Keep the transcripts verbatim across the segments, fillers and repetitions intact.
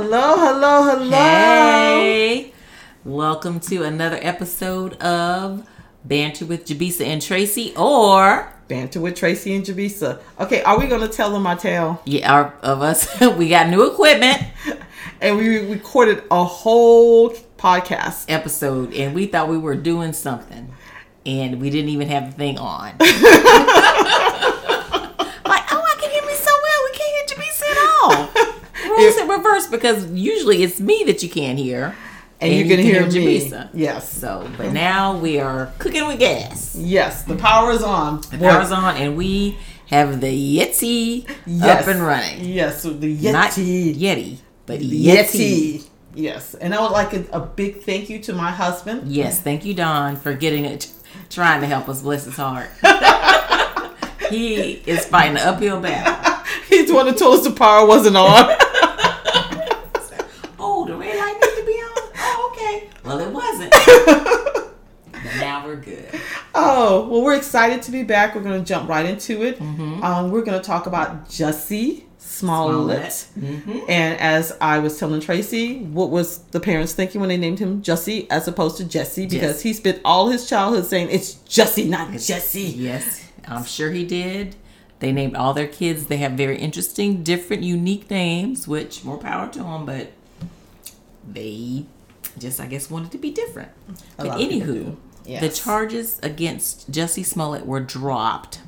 Hello, hello, hello. Hey. Welcome to another episode of Banter with Jabisa and Tracy, or Banter with Tracy and Jabisa. Okay, are we going to tell them our tale? Yeah, our, of us. We got new equipment. And we recorded a whole podcast episode, and we thought we were doing something, and we didn't even have the thing on. Like, oh, I can hear me so well. We can't hear Jabisa at all. Rules in reverse, because usually it's me that you can't hear. And, and you can, you can hear, hear Jabisa. Yes. So, but now we are cooking with gas. Yes, the power is on. The power is on, and we have the Yeti yes. up and running. Yes, so the Yeti. Not Yeti, but Yeti. Yeti. Yes, and I would like a, a big thank you to my husband. Yes, thank you, Don, for getting it, trying to help us. Bless his heart. He is fighting an uphill battle. He's the one that told us the power wasn't on. Oh, the red light needs to be on? Oh, okay. Well, it wasn't. But now we're good. Oh, well, we're excited to be back. We're going to jump right into it. Mm-hmm. Um, we're going to talk about Jussie Smollett. Smollett. Mm-hmm. And as I was telling Tracy, what was the parents thinking when they named him Jussie as opposed to Jesse? Because yes. he spent all his childhood saying, it's Jussie, not Jesse. Yes, I'm sure he did. They named all their kids. They have very interesting, different, unique names, which more power to them, but they just, I guess, wanted to be different. A but anywho, yes. the charges against Jussie Smollett were dropped.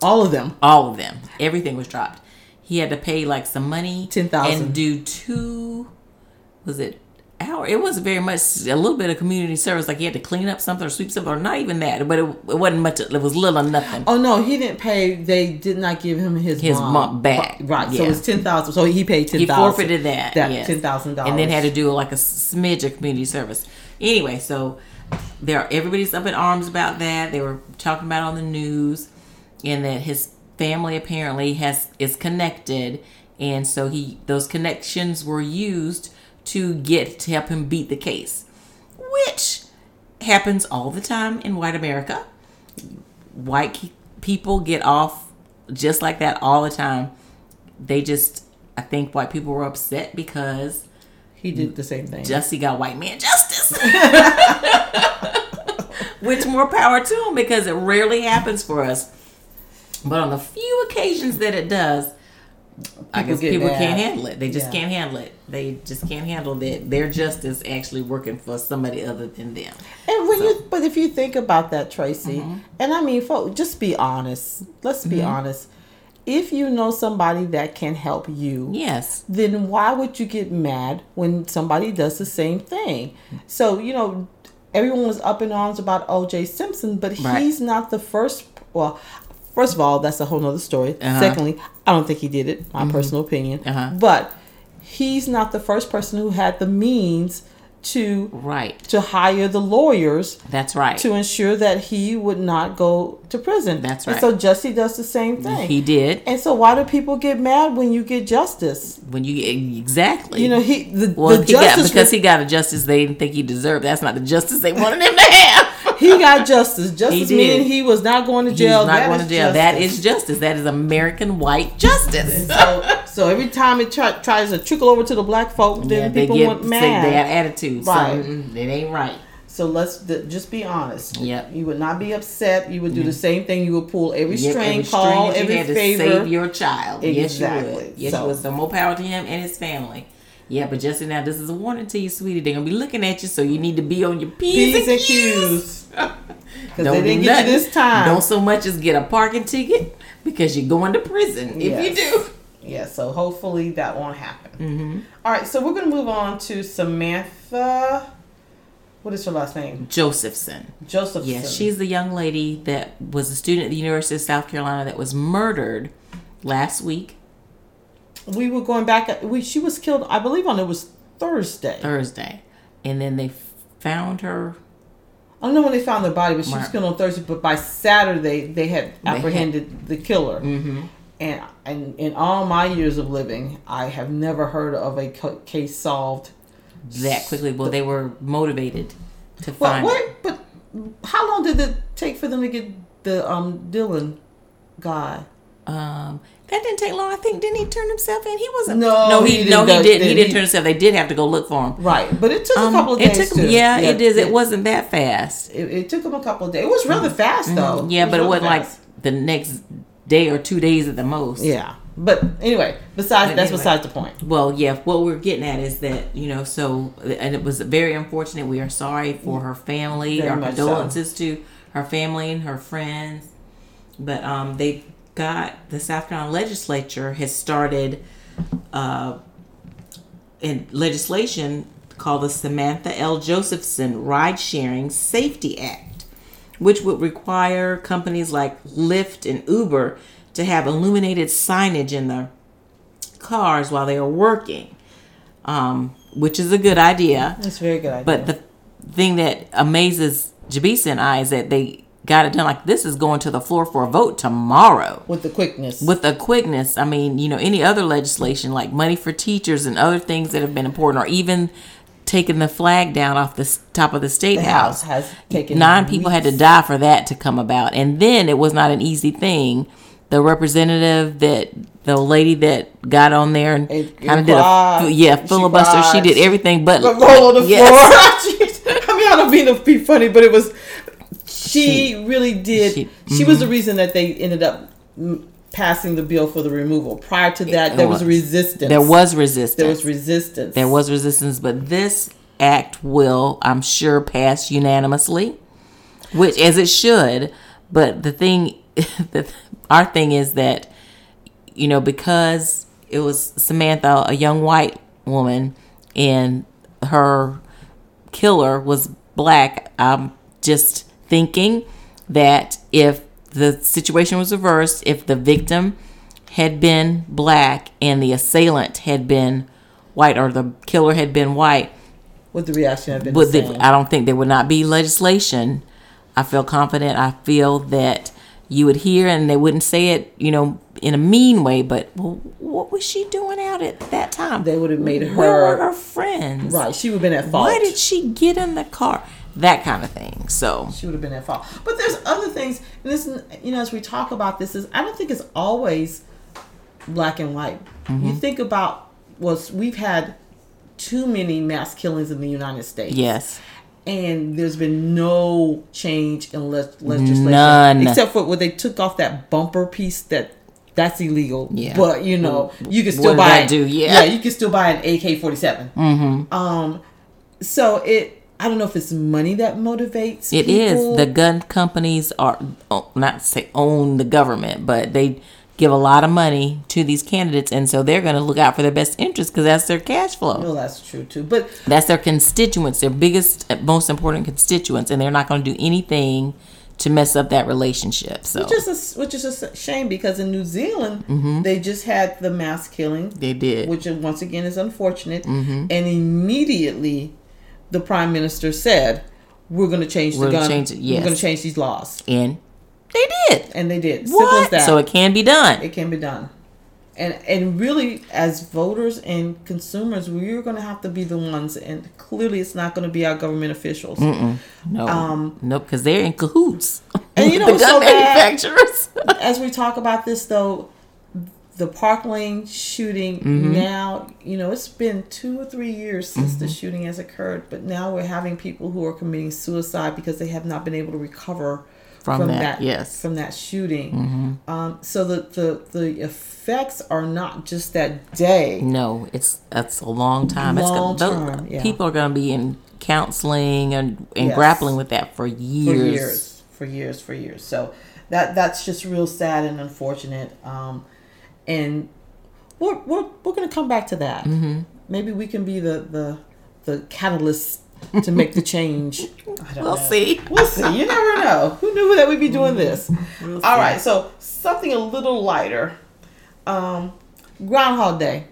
All of them? All of them. Everything was dropped. He had to pay like some money. ten thousand dollars. And do two, was it hour? It was very much, a little bit of community service. Like he had to clean up something or sweep something, or not even that. But it, it wasn't much. It was little or nothing. Oh, no. He didn't pay. They did not give him his His mom, mom back. Right. Yeah. So it was ten thousand dollars. So he paid ten thousand dollars. He forfeited that. That yes. ten thousand dollars. And then had to do like a smidge of community service. Anyway, so there, everybody's up in arms about that. They were talking about it on the news. And that his family apparently has is connected, and so he those connections were used to get to help him beat the case, which happens all the time in white America. White people get off just like that all the time. They just, I think white people were upset because he did the same thing. Jussie got white man justice. Which more power to him, because it rarely happens for us. But on the few occasions that it does, people I guess people mad. can't handle it. They just yeah. can't handle it. They just can't handle that their justice actually working for somebody other than them. And when so. you, but if you think about that, Tracy, mm-hmm. and I mean, folks, just be honest. Let's be mm-hmm. honest. If you know somebody that can help you, yes, then why would you get mad when somebody does the same thing? So, you know, everyone was up in arms about O J. Simpson, but right. he's not the first. Well. First of all, that's a whole nother story. Uh-huh. Secondly, I don't think he did it, my mm-hmm. personal opinion. Uh-huh. But he's not the first person who had the means to right. to hire the lawyers. That's right. To ensure that he would not go to prison. That's right. And so Jussie does the same thing. He did. And so why do people get mad when you get justice? When you get exactly. You know, he the, well, the he justice got, because was, he got a justice they didn't think he deserved. That's not the justice they wanted him to have. He got justice. Justice he meaning he was not going to jail. He's not that going to jail. Justice. That is justice. That is American white justice. so, so every time it try, tries to trickle over to the black folk, then yeah, people get, want mad. They have attitudes. Right. So it ain't right. So let's th- just be honest. Yep. You would not be upset. You would do mm-hmm. the same thing. You would pull every yep, string, every call, string every you had favor. To save your child. Exactly. Yes, you would. Yes, so. you would. So more power to him and his family. Yeah, but Jussie, now this is a warning to you, sweetie. They're going to be looking at you, so you need to be on your P's, P's and Q's. Because they didn't get you this time. Don't so much as get a parking ticket, because you're going to prison yes. if you do. Yeah, so hopefully that won't happen. Mm-hmm. All right, so we're going to move on to Samantha. What is her last name? Josephson. Josephson. Yes, she's the young lady that was a student at the University of South Carolina that was murdered last week. We were going back. We she was killed, I believe, on it was Thursday. Thursday, and then they found her. I don't know when they found her body, but she was killed on Thursday. But by Saturday, they had apprehended they had, the killer. Mm-hmm. And and in all my years of living, I have never heard of a case solved that quickly. Well, they were motivated to find. Well, what? But how long did it take for them to get the um Dylan guy? Um. That didn't take long. I think didn't he turn himself in? He wasn't. No, no, he, he no, he didn't. He didn't turn himself. They did have to go look for him. Right, but it took um, a couple of days. It took, too. Yeah, yeah, it is. It, it wasn't that fast. It, it took him a couple of days. It was rather mm-hmm. fast though. Yeah, it but it wasn't fast. Like the next day or two days at the most. Yeah, but anyway, besides but that's anyway. besides the point. Well, yeah, what we're getting at is that you know, so and it was very unfortunate. We are sorry for her family. Very our condolences so. to her family and her friends, but um, they. God, the South Carolina legislature has started uh, in legislation called the Samantha L. Josephson Ride-Sharing Safety Act, which would require companies like Lyft and Uber to have illuminated signage in their cars while they are working, um, which is a good idea. That's a very good idea. But the thing that amazes Jabisa and I is that they got it done. Like, this is going to the floor for a vote tomorrow. With the quickness. With the quickness. I mean, you know, any other legislation like money for teachers and other things that have been important, or even taking the flag down off the top of the state the house. house has taken nine people had to die for that to come about. And then it was not an easy thing. The representative that the lady that got on there and kind of did a yeah filibuster. She, she did everything but roll on the yes. floor. I mean, I don't mean to be funny, but it was. She, she really did. She, mm-hmm. she was the reason that they ended up passing the bill for the removal. Prior to that, it, there was, was resistance. There was resistance. There was resistance. There was resistance. But this act will, I'm sure, pass unanimously, which as it should. But the thing, the, our thing is that, you know, because it was Samantha, a young white woman, and her killer was black, I'm just thinking that if the situation was reversed, if the victim had been black and the assailant had been white or the killer had been white, would the reaction have been the same? I don't think there would not be legislation. I feel confident. I feel that you would hear, and they wouldn't say it, you know, in a mean way, but well, what was she doing out at that time? They would have made her. Where were her friends? Right, she would have been at fault. Why did she get in the car? That kind of thing. So she would have been at fault. But there's other things, and this, you know, as we talk about this, is I don't think it's always black and white. Mm-hmm. You think about, well, we've had too many mass killings in the United States. Yes. And there's been no change in le- legislation. None. Except for when they took off that bumper piece that. That's illegal. Yeah. But, you know, you can still buy do? Yeah. yeah, you can still buy an A K forty-seven. Mm-hmm. Um so it I don't know if it's money that motivates It people. Is. The gun companies are not to say own the government, but they give a lot of money to these candidates, and so they're going to look out for their best interest because that's their cash flow. Well, that's true too. But that's their constituents, their biggest most important constituents, and they're not going to do anything to mess up that relationship. So. Which is a, which is a shame, because in New Zealand, mm-hmm. they just had the mass killing. They did. Which, once again, is unfortunate. Mm-hmm. And immediately, the Prime Minister said, we're going to change we're the gun. Change it, yes. We're going to change these laws. And they did. And they did. What? Simple as that. So it can be done. It can be done. And and really, as voters and consumers, we're going to have to be the ones. And clearly, it's not going to be our government officials. Mm-mm. No, um, no, because they're in cahoots. And you know, the gun so manufacturers. Bad, as we talk about this, though, the Parkland shooting. Mm-hmm. Now, you know, it's been two or three years since mm-hmm. the shooting has occurred, but now we're having people who are committing suicide because they have not been able to recover. From, from that, that yes, from that shooting. Mm-hmm. Um, so the, the the effects are not just that day. No, it's that's a long time. Long it's gonna, term, yeah. People are going to be in counseling and, and yes. grappling with that for years, for years, for years, for years. So that that's just real sad and unfortunate. Um, and we're we're we're going to come back to that. Mm-hmm. Maybe we can be the the the catalyst to make the change. I don't we'll know. see. We'll see. You never know. Who knew that we'd be doing this? We'll All see. right. So something a little lighter. Um, Groundhog Day.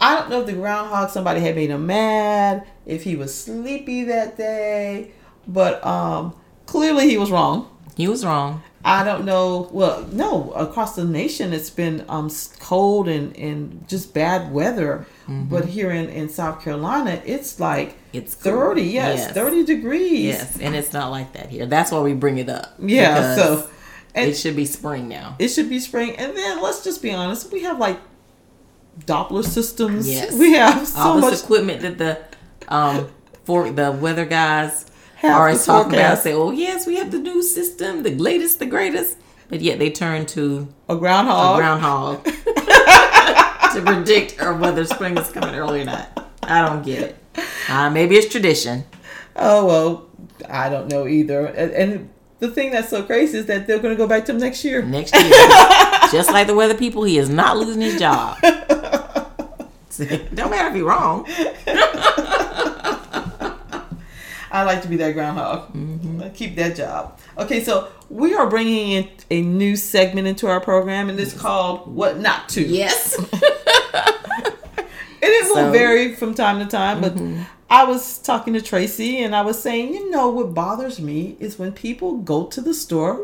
I don't know if the groundhog, somebody had made him mad, if he was sleepy that day, but um, clearly he was wrong. He was wrong. I don't know. Well, no, across the nation, it's been um, cold and, and just bad weather. Mm-hmm. But here in, in South Carolina, it's like it's thirty. Cool. Yes, yes, thirty degrees. Yes, and it's not like that here. That's why we bring it up. Yeah, so And it should be spring now. It should be spring. And then let's just be honest. We have like Doppler systems. Yes. We have so all this much equipment that the um for the weather guys have are talking about. Say, oh yes, we have the new system, the latest, the greatest. But yet they turn to a groundhog. A groundhog to predict or whether spring is coming early or not. I don't get it. Uh, maybe it's tradition. Oh well, I don't know either. And, and the thing that's so crazy is that they're going to go back to him next year. Next year, just like the weather people, he is not losing his job. Don't matter if you're wrong. I like to be that groundhog. Mm-hmm. Keep that job. Okay, so we are bringing in a new segment into our program, and it's called "What Not To." Yes. And it so, will vary from time to time, but mm-hmm. I was talking to Tracy and I was saying, you know, what bothers me is when people go to the store,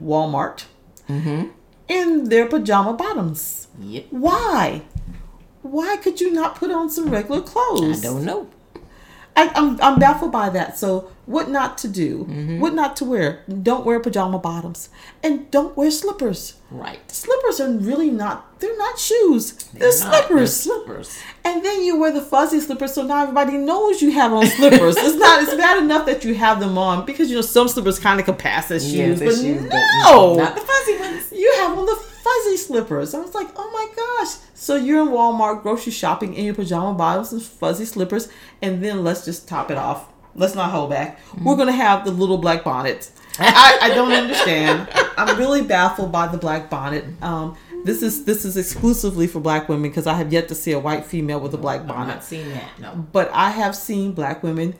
Walmart, mm-hmm. in their pajama bottoms. Yep. Why? Why could you not put on some regular clothes? I don't know. I, I'm, I'm baffled by that. So what not to do, mm-hmm. what not to wear. Don't wear pajama bottoms and don't wear slippers. Right. Slippers are really not, they're not shoes. They're, they're slippers. Not, they're slippers. And then you wear the fuzzy slippers. So now everybody knows you have on slippers. It's not, it's bad enough that you have them on because, you know, some slippers kind of can pass as shoes, yeah, but shoes, no, not the fuzzy ones. You have on the fuzzy slippers. I was like, oh my gosh. So you're in Walmart grocery shopping in your pajama bottoms and fuzzy slippers. And then let's just top it off. Let's not hold back. Mm-hmm. We're going to have the little black bonnet. I, I don't understand. I'm really baffled by the black bonnet. Um, this is this is exclusively for black women because I have yet to see a white female with a black bonnet. I've not seen that, no. But I have seen black women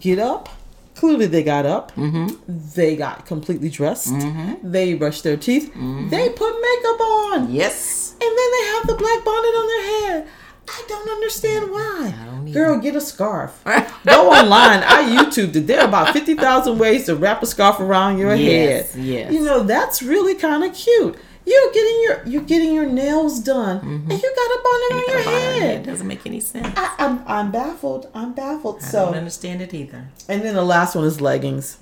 get up. Clearly they got up. Mm-hmm. They got completely dressed. Mm-hmm. They brushed their teeth. Mm-hmm. They put makeup on. Yes. And then they have the black bonnet on their head. I don't understand why. Don't Girl, either. Get a scarf. Go online. I YouTubed it. There are about fifty thousand ways to wrap a scarf around your yes, head. Yes. You know, that's really kind of cute. You're getting your you're getting your nails done, mm-hmm. and you got a bonnet on your head. It doesn't make any sense. I, I'm I'm baffled. I'm baffled. I so don't understand it either. And then the last one is leggings.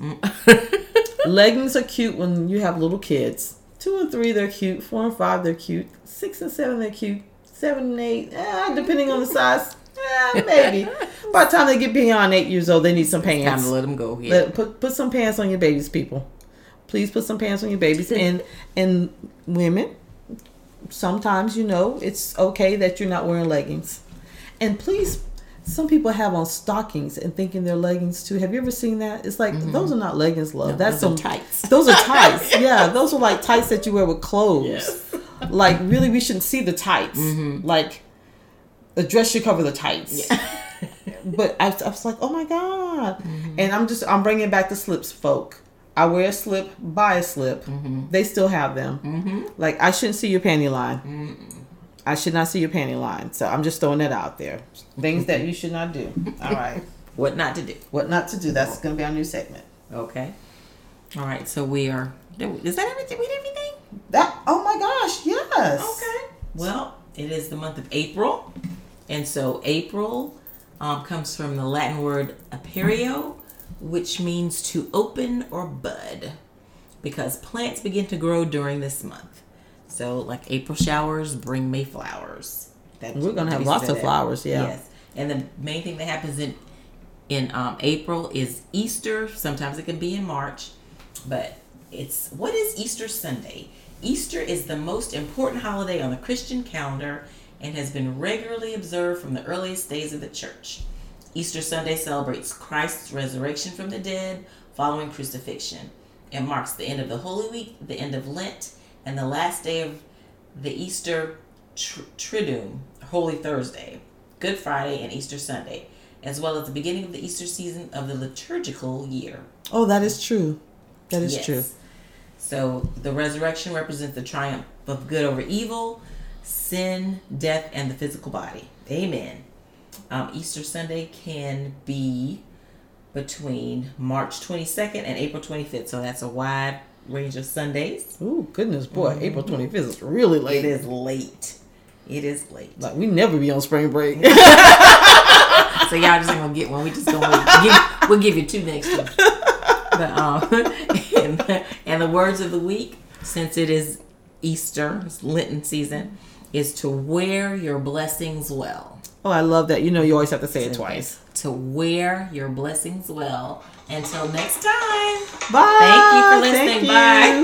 Leggings are cute when you have little kids. Two and three, they're cute. Four and five, they're cute. Six and seven, they're cute. Seven and eight, eh, depending on the size, eh, maybe. By the time they get beyond eight years old, they need some pants. It's time to let them go. Yeah. Let, put put some pants on your babies, people. Please put some pants on your babies. And and women, sometimes, you know, it's okay that you're not wearing leggings. And please, some people have on stockings and thinking they're leggings too. Have you ever seen that? It's like, mm-hmm. those are not leggings, love. No, That's those some are tights. Those are tights. Yeah, those are like tights that you wear with clothes. Yes. Like, really, we shouldn't see the tights. Mm-hmm. Like, a dress should cover the tights. Yeah. But I, I was like, oh, my God. Mm-hmm. And I'm just, I'm bringing back the slips, folk. I wear a slip, buy a slip. Mm-hmm. They still have them. Mm-hmm. Like, I shouldn't see your panty line. Mm-mm. I should not see your panty line. So I'm just throwing that out there. Things mm-hmm. that you should not do. All right. What not to do. What not to do. That's going to be our new segment. Okay. All right. So we are, is that everything? We did everything? That oh my gosh, yes. Okay. Well, it is the month of April. And so April um, comes from the Latin word aperio, which means to open or bud, because plants begin to grow during this month. So like April showers bring May flowers. That's We're going to have lots of flowers, yeah. Yes. And the main thing that happens in, in um, April is Easter. Sometimes it can be in March, but it's what is Easter Sunday? Easter is the most important holiday on the Christian calendar and has been regularly observed from the earliest days of the church. Easter Sunday celebrates Christ's resurrection from the dead following crucifixion. It marks the end of the Holy Week, the end of Lent, and the last day of the Easter tr- Triduum, Holy Thursday, Good Friday, and Easter Sunday, as well as the beginning of the Easter season of the liturgical year. Oh, that is true. That is yes. true. So the resurrection represents the triumph of good over evil, sin, death, and the physical body. Amen. Um, Easter Sunday can be between March twenty-second and April twenty-fifth. So that's a wide range of Sundays. Ooh, goodness, boy. Mm-hmm. April twenty-fifth is really late. It is late. It is late. Like, we never be on spring break. So y'all just ain't going to get one. We just going to give, we'll give you two next week. But, um, and, and the words of the week since it is Easter, it's Lenten season, is to wear your blessings well. Oh, I love that. You know, you always have to say it twice. To wear your blessings well. Until next time. Bye. Thank you for listening. You.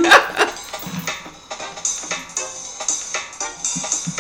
Bye.